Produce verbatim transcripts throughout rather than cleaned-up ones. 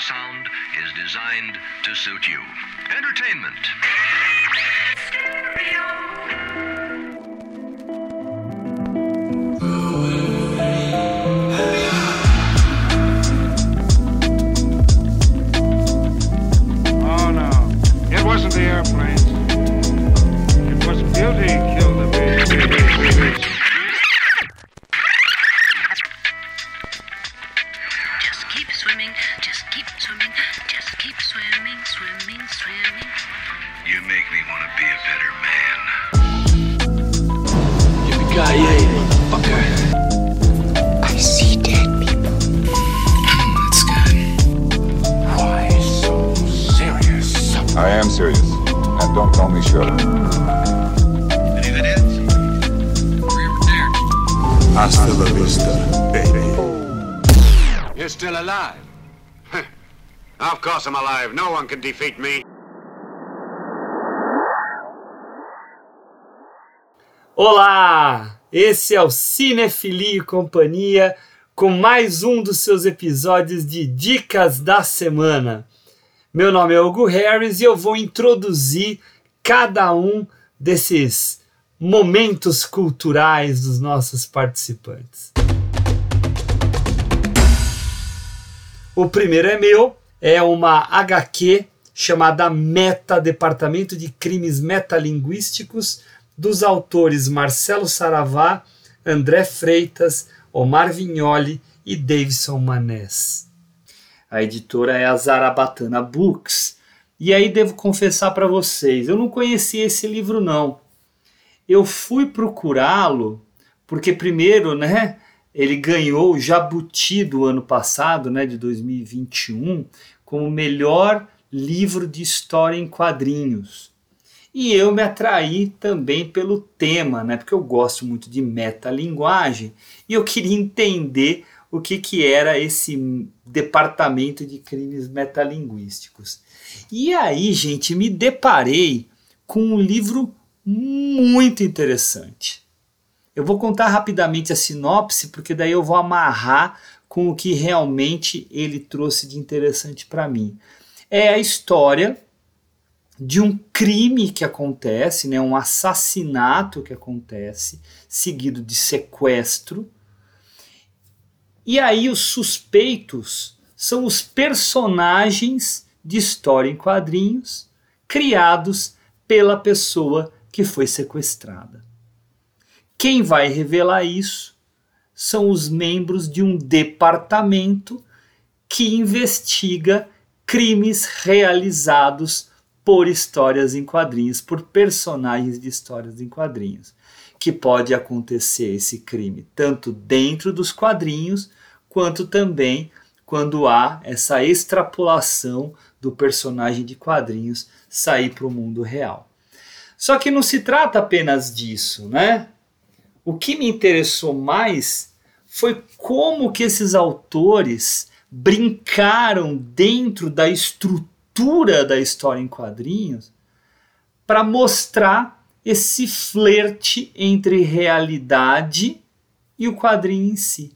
sound is designed to suit you. Entertainment. Oh no, it wasn't the airplanes. It was beauty killed the baby. Of course I'm alive. No one can defeat me. Olá! Esse é o Cinefilia e Companhia com mais um dos seus episódios de Dicas da Semana. Meu nome é Hugo Harris e eu vou introduzir cada um desses momentos culturais dos nossos participantes. O primeiro é meu, é uma agá quê chamada Meta, Departamento de Crimes Metalinguísticos, dos autores Marcelo Saravá, André Freitas, Omar Vignoli e Davison Manés. A editora é a Zarabatana Books. E aí devo confessar para vocês, eu não conhecia esse livro não. Eu fui procurá-lo, porque primeiro, né? Ele ganhou o Jabuti do ano passado, né, de dois mil e vinte e um, como melhor livro de história em quadrinhos. E eu me atraí também pelo tema, né, porque eu gosto muito de metalinguagem, e eu queria entender o que, que era esse Departamento de Crimes Metalinguísticos. E aí, gente, me deparei com um livro muito interessante. Eu vou contar rapidamente a sinopse, porque daí eu vou amarrar com o que realmente ele trouxe de interessante para mim. É a história de um crime que acontece, né, um assassinato que acontece, seguido de sequestro. E aí os suspeitos são os personagens de história em quadrinhos criados pela pessoa que foi sequestrada. Quem vai revelar isso são os membros de um departamento que investiga crimes realizados por histórias em quadrinhos, por personagens de histórias em quadrinhos. Que pode acontecer esse crime tanto dentro dos quadrinhos, quanto também quando há essa extrapolação do personagem de quadrinhos sair para o mundo real. Só que não se trata apenas disso, né? O que me interessou mais foi como que esses autores brincaram dentro da estrutura da história em quadrinhos para mostrar esse flerte entre realidade e o quadrinho em si.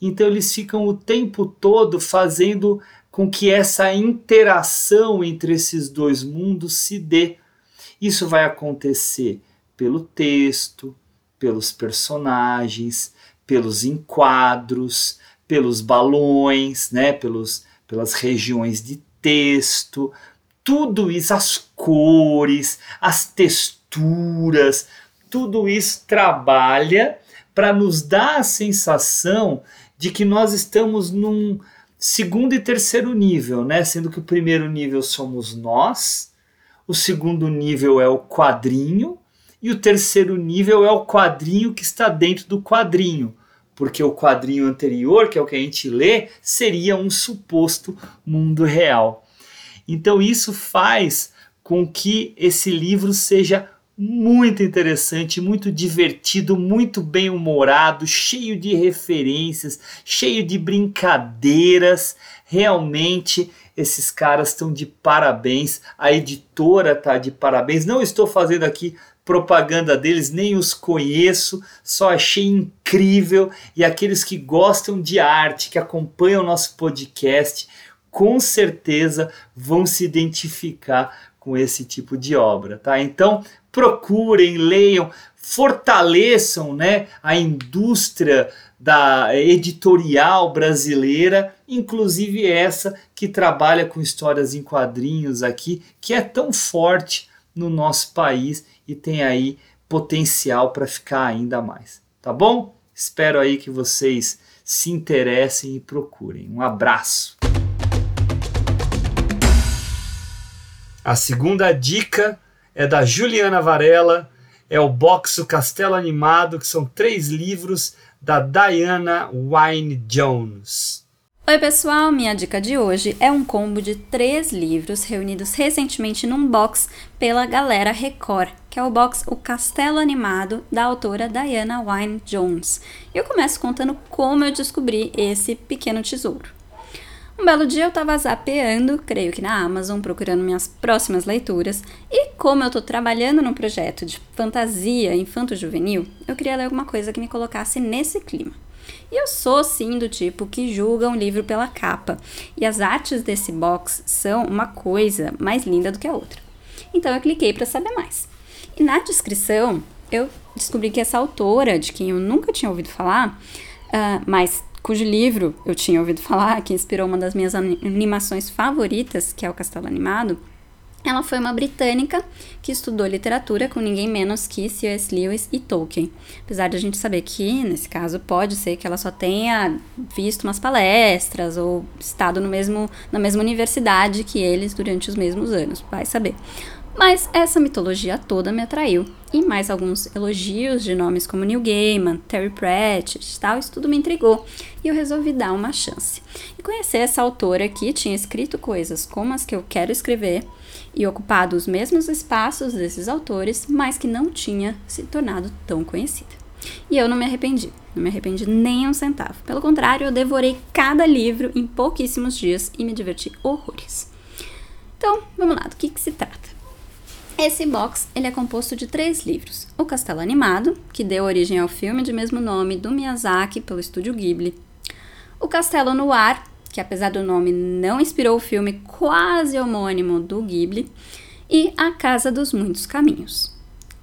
Então eles ficam o tempo todo fazendo com que essa interação entre esses dois mundos se dê. Isso vai acontecer pelo texto, pelos personagens, pelos enquadros, pelos balões, né, pelos, pelas regiões de texto, tudo isso, as cores, as texturas, tudo isso trabalha para nos dar a sensação de que nós estamos num segundo e terceiro nível, né, sendo que o primeiro nível somos nós, o segundo nível é o quadrinho, e o terceiro nível é o quadrinho que está dentro do quadrinho, porque o quadrinho anterior, que é o que a gente lê, seria um suposto mundo real. Então isso faz com que esse livro seja muito interessante, muito divertido, muito bem-humorado, cheio de referências, cheio de brincadeiras. Realmente, esses caras estão de parabéns, a editora está de parabéns. Não estou fazendo aqui propaganda deles, nem os conheço, só achei incrível. E aqueles que gostam de arte, que acompanham o nosso podcast, com certeza vão se identificar com esse tipo de obra, tá? Então, procurem, leiam, fortaleçam, né, a indústria da editorial brasileira, inclusive essa que trabalha com histórias em quadrinhos aqui, que é tão forte no nosso país e tem aí potencial para ficar ainda mais, tá bom? Espero aí que vocês se interessem e procurem. Um abraço! A segunda dica é da Juliana Varela, é o box O Castelo Animado, que são três livros da Diana Wynne Jones. Oi pessoal, minha dica de hoje é um combo de três livros reunidos recentemente num box pela Galera Record, que é o box O Castelo Animado, da autora Diana Wynne Jones. E eu começo contando como eu descobri esse pequeno tesouro. Um belo dia eu tava zapeando, creio que na Amazon, procurando minhas próximas leituras, e como eu tô trabalhando num projeto de fantasia infanto-juvenil, eu queria ler alguma coisa que me colocasse nesse clima. E eu sou, sim, do tipo que julga um livro pela capa, e as artes desse box são uma coisa mais linda do que a outra. Então eu cliquei pra saber mais. E na descrição, eu descobri que essa autora, de quem eu nunca tinha ouvido falar, uh, mas... cujo livro eu tinha ouvido falar, que inspirou uma das minhas animações favoritas, que é o Castelo Animado, ela foi uma britânica que estudou literatura com ninguém menos que C S Lewis e Tolkien. Apesar de a gente saber que, nesse caso, pode ser que ela só tenha visto umas palestras ou estado no mesmo, na mesma universidade que eles durante os mesmos anos, vai saber. Mas essa mitologia toda me atraiu, e mais alguns elogios de nomes como Neil Gaiman, Terry Pratchett e tal, isso tudo me intrigou, e eu resolvi dar uma chance. E conhecer essa autora que tinha escrito coisas como as que eu quero escrever, e ocupado os mesmos espaços desses autores, mas que não tinha se tornado tão conhecida. E eu não me arrependi, não me arrependi nem um centavo. Pelo contrário, eu devorei cada livro em pouquíssimos dias e me diverti horrores. Então, vamos lá, do que, que se trata? Esse box ele é composto de três livros. O Castelo Animado, que deu origem ao filme de mesmo nome do Miyazaki pelo estúdio Ghibli. O Castelo no Ar, que apesar do nome não inspirou o filme quase homônimo do Ghibli. E A Casa dos Muitos Caminhos.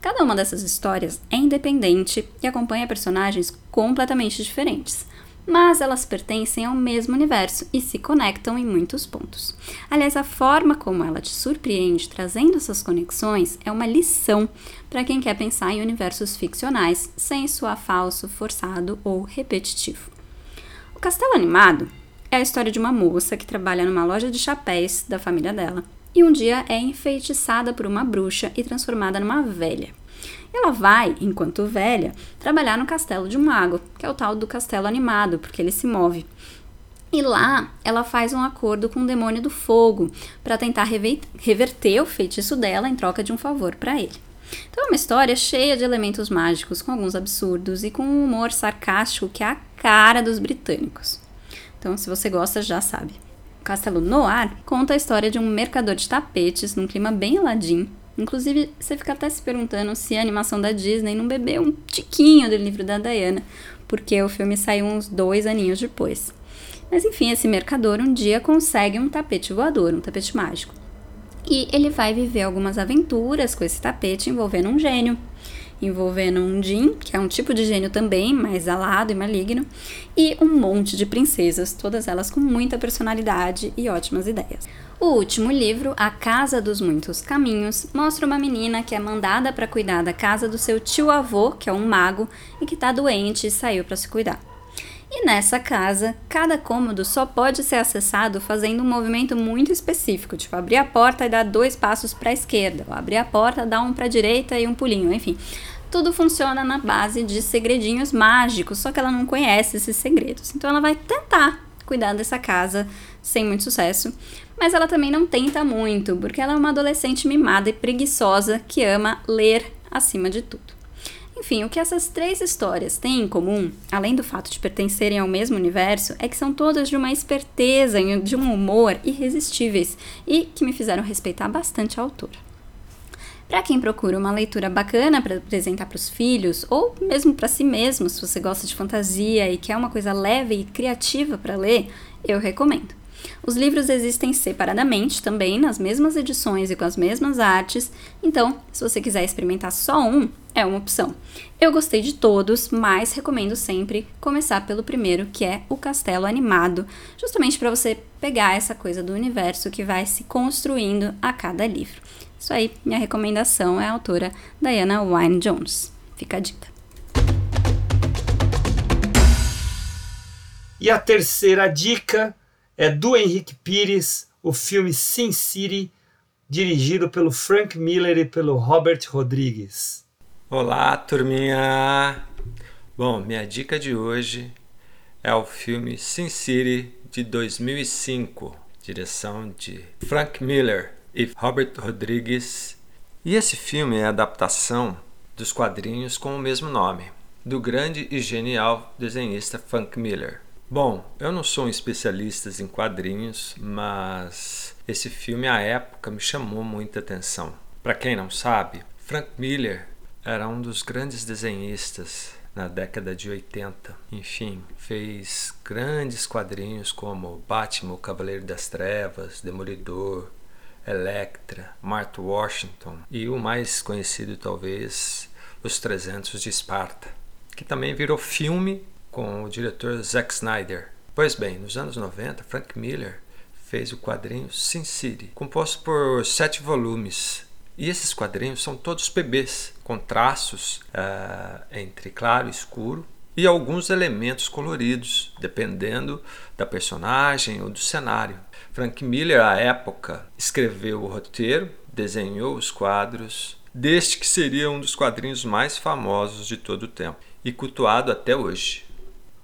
Cada uma dessas histórias é independente e acompanha personagens completamente diferentes, mas elas pertencem ao mesmo universo e se conectam em muitos pontos. Aliás, a forma como ela te surpreende trazendo essas conexões é uma lição para quem quer pensar em universos ficcionais sem soar falso, forçado ou repetitivo. O Castelo Animado é a história de uma moça que trabalha numa loja de chapéus da família dela e um dia é enfeitiçada por uma bruxa e transformada numa velha. Ela vai, enquanto velha, trabalhar no castelo de um mago, que é o tal do Castelo Animado, porque ele se move. E lá, ela faz um acordo com o demônio do fogo, para tentar reverter o feitiço dela em troca de um favor para ele. Então é uma história cheia de elementos mágicos, com alguns absurdos e com um humor sarcástico que é a cara dos britânicos. Então, se você gosta, já sabe. O Castelo no Ar conta a história de um mercador de tapetes, num clima bem ladinho. Inclusive, você fica até se perguntando se a animação da Disney não bebeu um tiquinho do livro da Diana, porque o filme saiu uns dois aninhos depois. Mas enfim, esse mercador um dia consegue um tapete voador, um tapete mágico. E ele vai viver algumas aventuras com esse tapete envolvendo um gênio, envolvendo um djinn, que é um tipo de gênio também, mais alado e maligno, e um monte de princesas, todas elas com muita personalidade e ótimas ideias. O último livro, A Casa dos Muitos Caminhos, mostra uma menina que é mandada para cuidar da casa do seu tio-avô, que é um mago, e que está doente e saiu para se cuidar. E nessa casa, cada cômodo só pode ser acessado fazendo um movimento muito específico, tipo abrir a porta e dar dois passos para a esquerda, ou abrir a porta, dar um para a direita e um pulinho, enfim. Tudo funciona na base de segredinhos mágicos, só que ela não conhece esses segredos. Então ela vai tentar cuidar dessa casa sem muito sucesso, mas ela também não tenta muito, porque ela é uma adolescente mimada e preguiçosa que ama ler acima de tudo. Enfim, o que essas três histórias têm em comum, além do fato de pertencerem ao mesmo universo, é que são todas de uma esperteza e de um humor irresistíveis e que me fizeram respeitar bastante a autora. Para quem procura uma leitura bacana para apresentar para os filhos, ou mesmo para si mesmo, se você gosta de fantasia e quer uma coisa leve e criativa para ler, eu recomendo. Os livros existem separadamente também, nas mesmas edições e com as mesmas artes, então, se você quiser experimentar só um, é uma opção. Eu gostei de todos, mas recomendo sempre começar pelo primeiro, que é o Castelo Animado, justamente para você pegar essa coisa do universo que vai se construindo a cada livro. Isso aí, minha recomendação é a autora Diana Wynne Jones. Fica a dica. E a terceira dica é do Henrique Pires, o filme Sin City, dirigido pelo Frank Miller e pelo Robert Rodriguez. Olá, turminha! Bom, minha dica de hoje é o filme Sin City, de dois mil e cinco, direção de Frank Miller e Robert Rodriguez. E esse filme é a adaptação dos quadrinhos com o mesmo nome, do grande e genial desenhista Frank Miller. Bom, eu não sou um especialista em quadrinhos, mas esse filme, à época, me chamou muita atenção. Para quem não sabe, Frank Miller era um dos grandes desenhistas na década de oitenta. Enfim, fez grandes quadrinhos como Batman, o Cavaleiro das Trevas, Demolidor, Elektra, Martha Washington e o mais conhecido, talvez, Os trezentos de Esparta, que também virou filme com o diretor Zack Snyder. Pois bem, nos anos noventa, Frank Miller fez o quadrinho Sin City, composto por sete volumes. E esses quadrinhos são todos P Bs, com traços uh, entre claro e escuro, e alguns elementos coloridos, dependendo da personagem ou do cenário. Frank Miller, à época, escreveu o roteiro, desenhou os quadros, deste que seria um dos quadrinhos mais famosos de todo o tempo, e cultuado até hoje.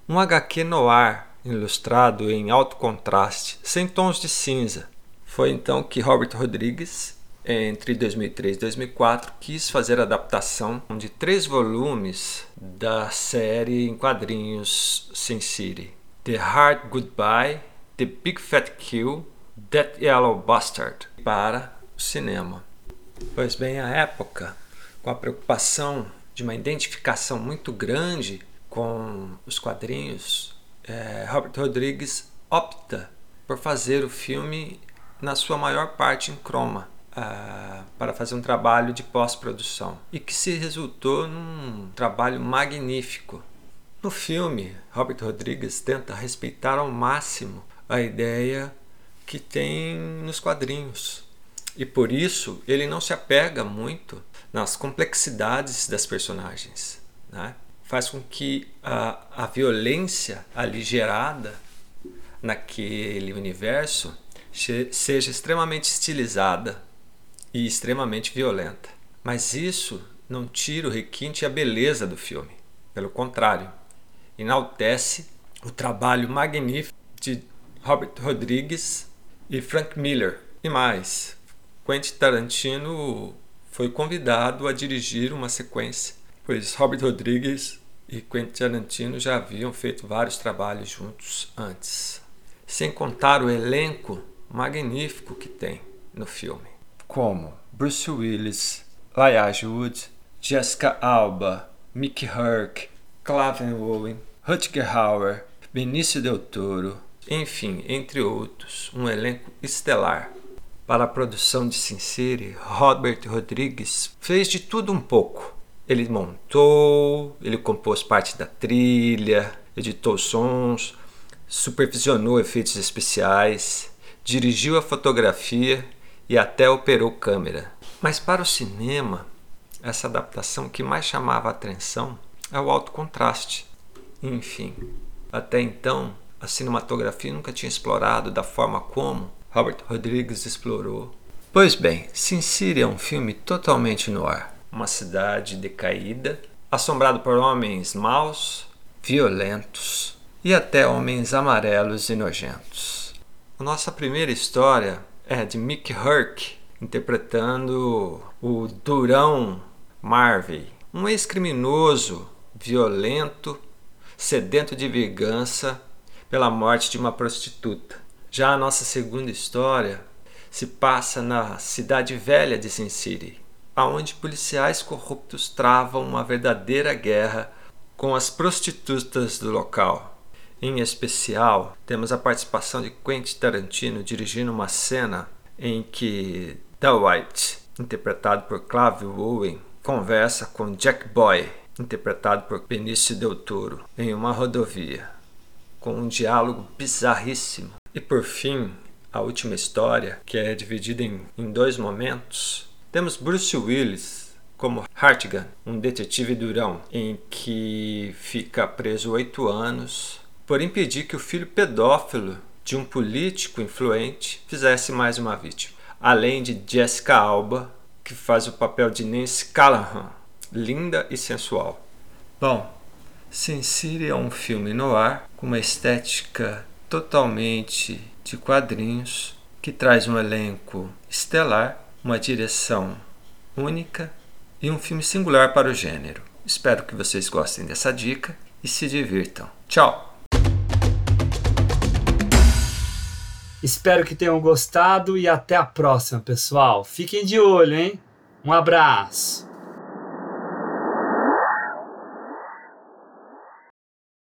Um agá quê noir, ilustrado em alto contraste, sem tons de cinza. Foi então que Robert Rodriguez, entre dois mil e três e dois mil e quatro, quis fazer a adaptação de três volumes da série em quadrinhos Sin City: The Hard Goodbye, The Big Fat Kill, That Yellow Bastard, para o cinema. Pois bem, à época, com a preocupação de uma identificação muito grande com os quadrinhos, é, Robert Rodriguez opta por fazer o filme na sua maior parte em croma, ah, para fazer um trabalho de pós-produção, e que se resultou num trabalho magnífico. No filme, Robert Rodriguez tenta respeitar ao máximo a ideia que tem nos quadrinhos, e por isso ele não se apega muito nas complexidades das personagens, né? Faz com que a, a violência ali gerada naquele universo seja extremamente estilizada e extremamente violenta. Mas isso não tira o requinte e a beleza do filme. Pelo contrário, enaltece o trabalho magnífico de Robert Rodriguez e Frank Miller. E mais, Quentin Tarantino foi convidado a dirigir uma sequência, pois Robert Rodriguez e Quentin Tarantino já haviam feito vários trabalhos juntos antes. Sem contar o elenco magnífico que tem no filme, como Bruce Willis, Elijah Wood, Jessica Alba, Mickey Rourke, Clive Owen, Rutger Hauer, Benicio Del Toro, enfim, entre outros, um elenco estelar. Para a produção de Sin City, Robert Rodriguez fez de tudo um pouco. Ele montou, ele compôs parte da trilha, editou sons, supervisionou efeitos especiais, dirigiu a fotografia e até operou câmera. Mas para o cinema, essa adaptação que mais chamava a atenção é o alto contraste. Enfim, até então, a cinematografia nunca tinha explorado da forma como Robert Rodriguez explorou. Pois bem, Sin City é um filme totalmente noir. Uma cidade decaída, assombrada por homens maus, violentos e até homens amarelos e nojentos. A nossa primeira história é de Mickey Rourke, interpretando o durão Marvey, um ex-criminoso, violento, sedento de vingança pela morte de uma prostituta. Já a nossa segunda história se passa na cidade velha de Sin City, aonde policiais corruptos travam uma verdadeira guerra com as prostitutas do local. Em especial, temos a participação de Quentin Tarantino dirigindo uma cena em que Dwight, interpretado por Clive Owen, conversa com Jack Boy, interpretado por Benicio Del Toro, em uma rodovia, com um diálogo bizarríssimo. E por fim, a última história, que é dividida em, em dois momentos, temos Bruce Willis como Hartigan, um detetive durão, em que fica preso oito anos por impedir que o filho pedófilo de um político influente fizesse mais uma vítima. Além de Jessica Alba, que faz o papel de Nancy Callahan, linda e sensual. Bom, Sin City é um filme noir com uma estética totalmente de quadrinhos, que traz um elenco estelar, uma direção única e um filme singular para o gênero. Espero que vocês gostem dessa dica e se divirtam. Tchau! Espero que tenham gostado e até a próxima, pessoal. Fiquem de olho, hein? Um abraço!